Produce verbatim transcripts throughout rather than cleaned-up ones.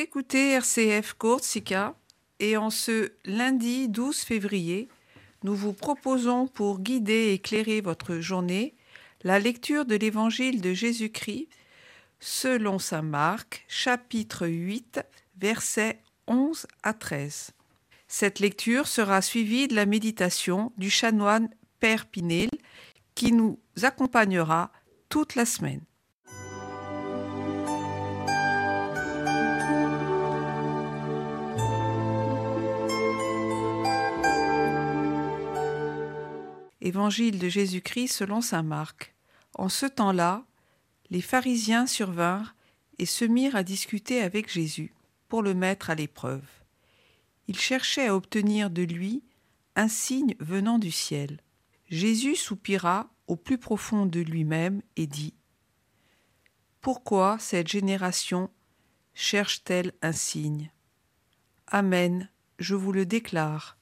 écoutez R C F Corsica et en ce lundi douze février, nous vous proposons pour guider et éclairer votre journée la lecture de l'Évangile de Jésus-Christ selon saint Marc, chapitre huit, versets onze à treize. Cette lecture sera suivie de la méditation du chanoine Pierre Pinelli qui nous accompagnera toute la semaine. Évangile de Jésus-Christ selon saint Marc. En ce temps-là, les pharisiens survinrent et se mirent à discuter avec Jésus pour le mettre à l'épreuve. Ils cherchaient à obtenir de lui un signe venant du ciel. Jésus soupira au plus profond de lui-même et dit : « Pourquoi cette génération cherche-t-elle un signe ? Amen, je vous le déclare.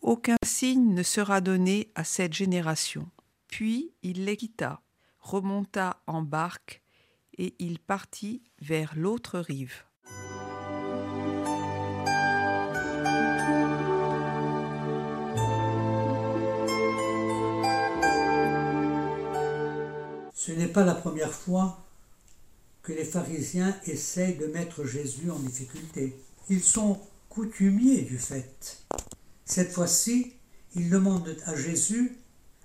Aucun signe ne sera donné à cette génération. » Puis il les quitta, remonta en barque, et il partit vers l'autre rive. Ce n'est pas la première fois que les pharisiens essayent de mettre Jésus en difficulté. Ils sont coutumiers du fait. Cette fois-ci, ils demandent à Jésus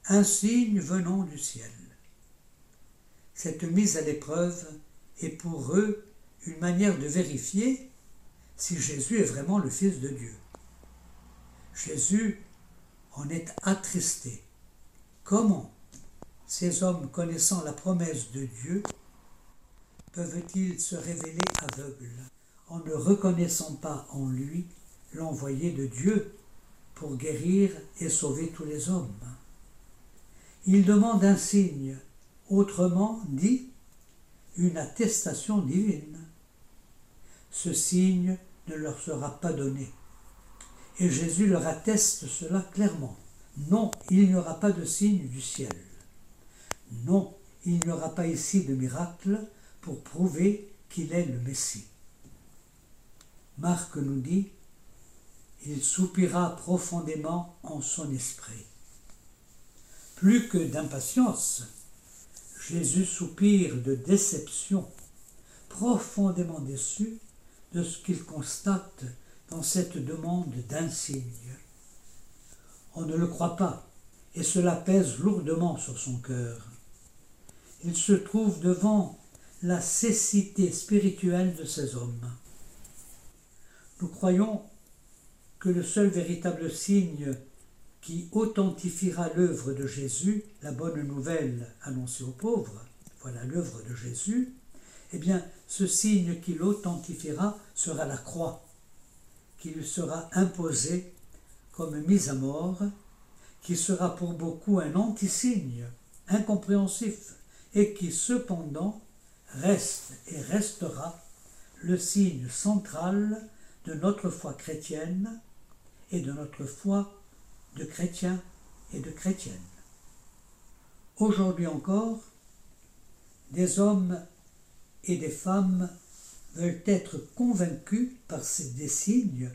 un signe venant du ciel. Cette mise à l'épreuve est pour eux une manière de vérifier si Jésus est vraiment le Fils de Dieu. Jésus en est attristé. Comment ces hommes connaissant la promesse de Dieu peuvent-ils se révéler aveugles en ne reconnaissant pas en lui l'envoyé de Dieu pour guérir et sauver tous les hommes? Il demande un signe, autrement dit, une attestation divine. Ce signe ne leur sera pas donné. Et Jésus leur atteste cela clairement. Non, il n'y aura pas de signe du ciel. Non, il n'y aura pas ici de miracle pour prouver qu'il est le Messie. Marc nous dit : il soupira profondément en son esprit. Plus que d'impatience, Jésus soupire de déception, profondément déçu de ce qu'il constate dans cette demande d'un signe. On ne le croit pas, et cela pèse lourdement sur son cœur. Il se trouve devant la cécité spirituelle de ces hommes. Nous croyons que le seul véritable signe qui authentifiera l'œuvre de Jésus, la bonne nouvelle annoncée aux pauvres, voilà l'œuvre de Jésus, eh bien ce signe qui l'authentifiera sera la croix, qui lui sera imposée comme mise à mort, qui sera pour beaucoup un anti-signe, incompréhensif, et qui cependant reste et restera le signe central de notre foi chrétienne, et de notre foi de chrétiens et de chrétiennes. Aujourd'hui encore, des hommes et des femmes veulent être convaincus par ces signes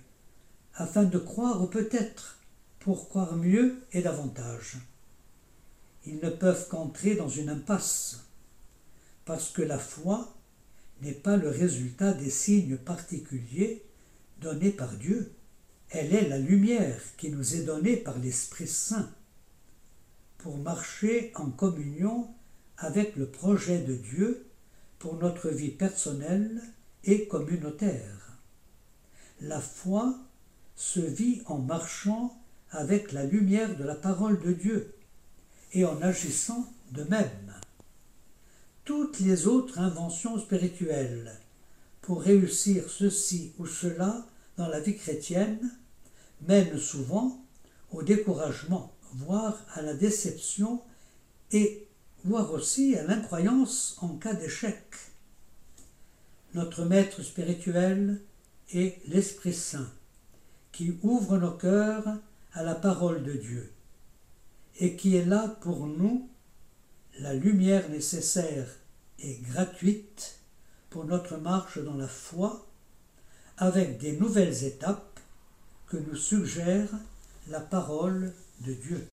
afin de croire, ou peut-être pour croire mieux et davantage. Ils ne peuvent qu'entrer dans une impasse parce que la foi n'est pas le résultat des signes particuliers donnés par Dieu. Elle est la lumière qui nous est donnée par l'Esprit Saint pour marcher en communion avec le projet de Dieu pour notre vie personnelle et communautaire. La foi se vit en marchant avec la lumière de la parole de Dieu et en agissant de même. Toutes les autres inventions spirituelles pour réussir ceci ou cela dans la vie chrétienne mène souvent au découragement, voire à la déception et voire aussi à l'incroyance en cas d'échec. Notre maître spirituel est l'Esprit Saint qui ouvre nos cœurs à la parole de Dieu et qui est là pour nous la lumière nécessaire et gratuite pour notre marche dans la foi avec des nouvelles étapes que nous suggère la parole de Dieu.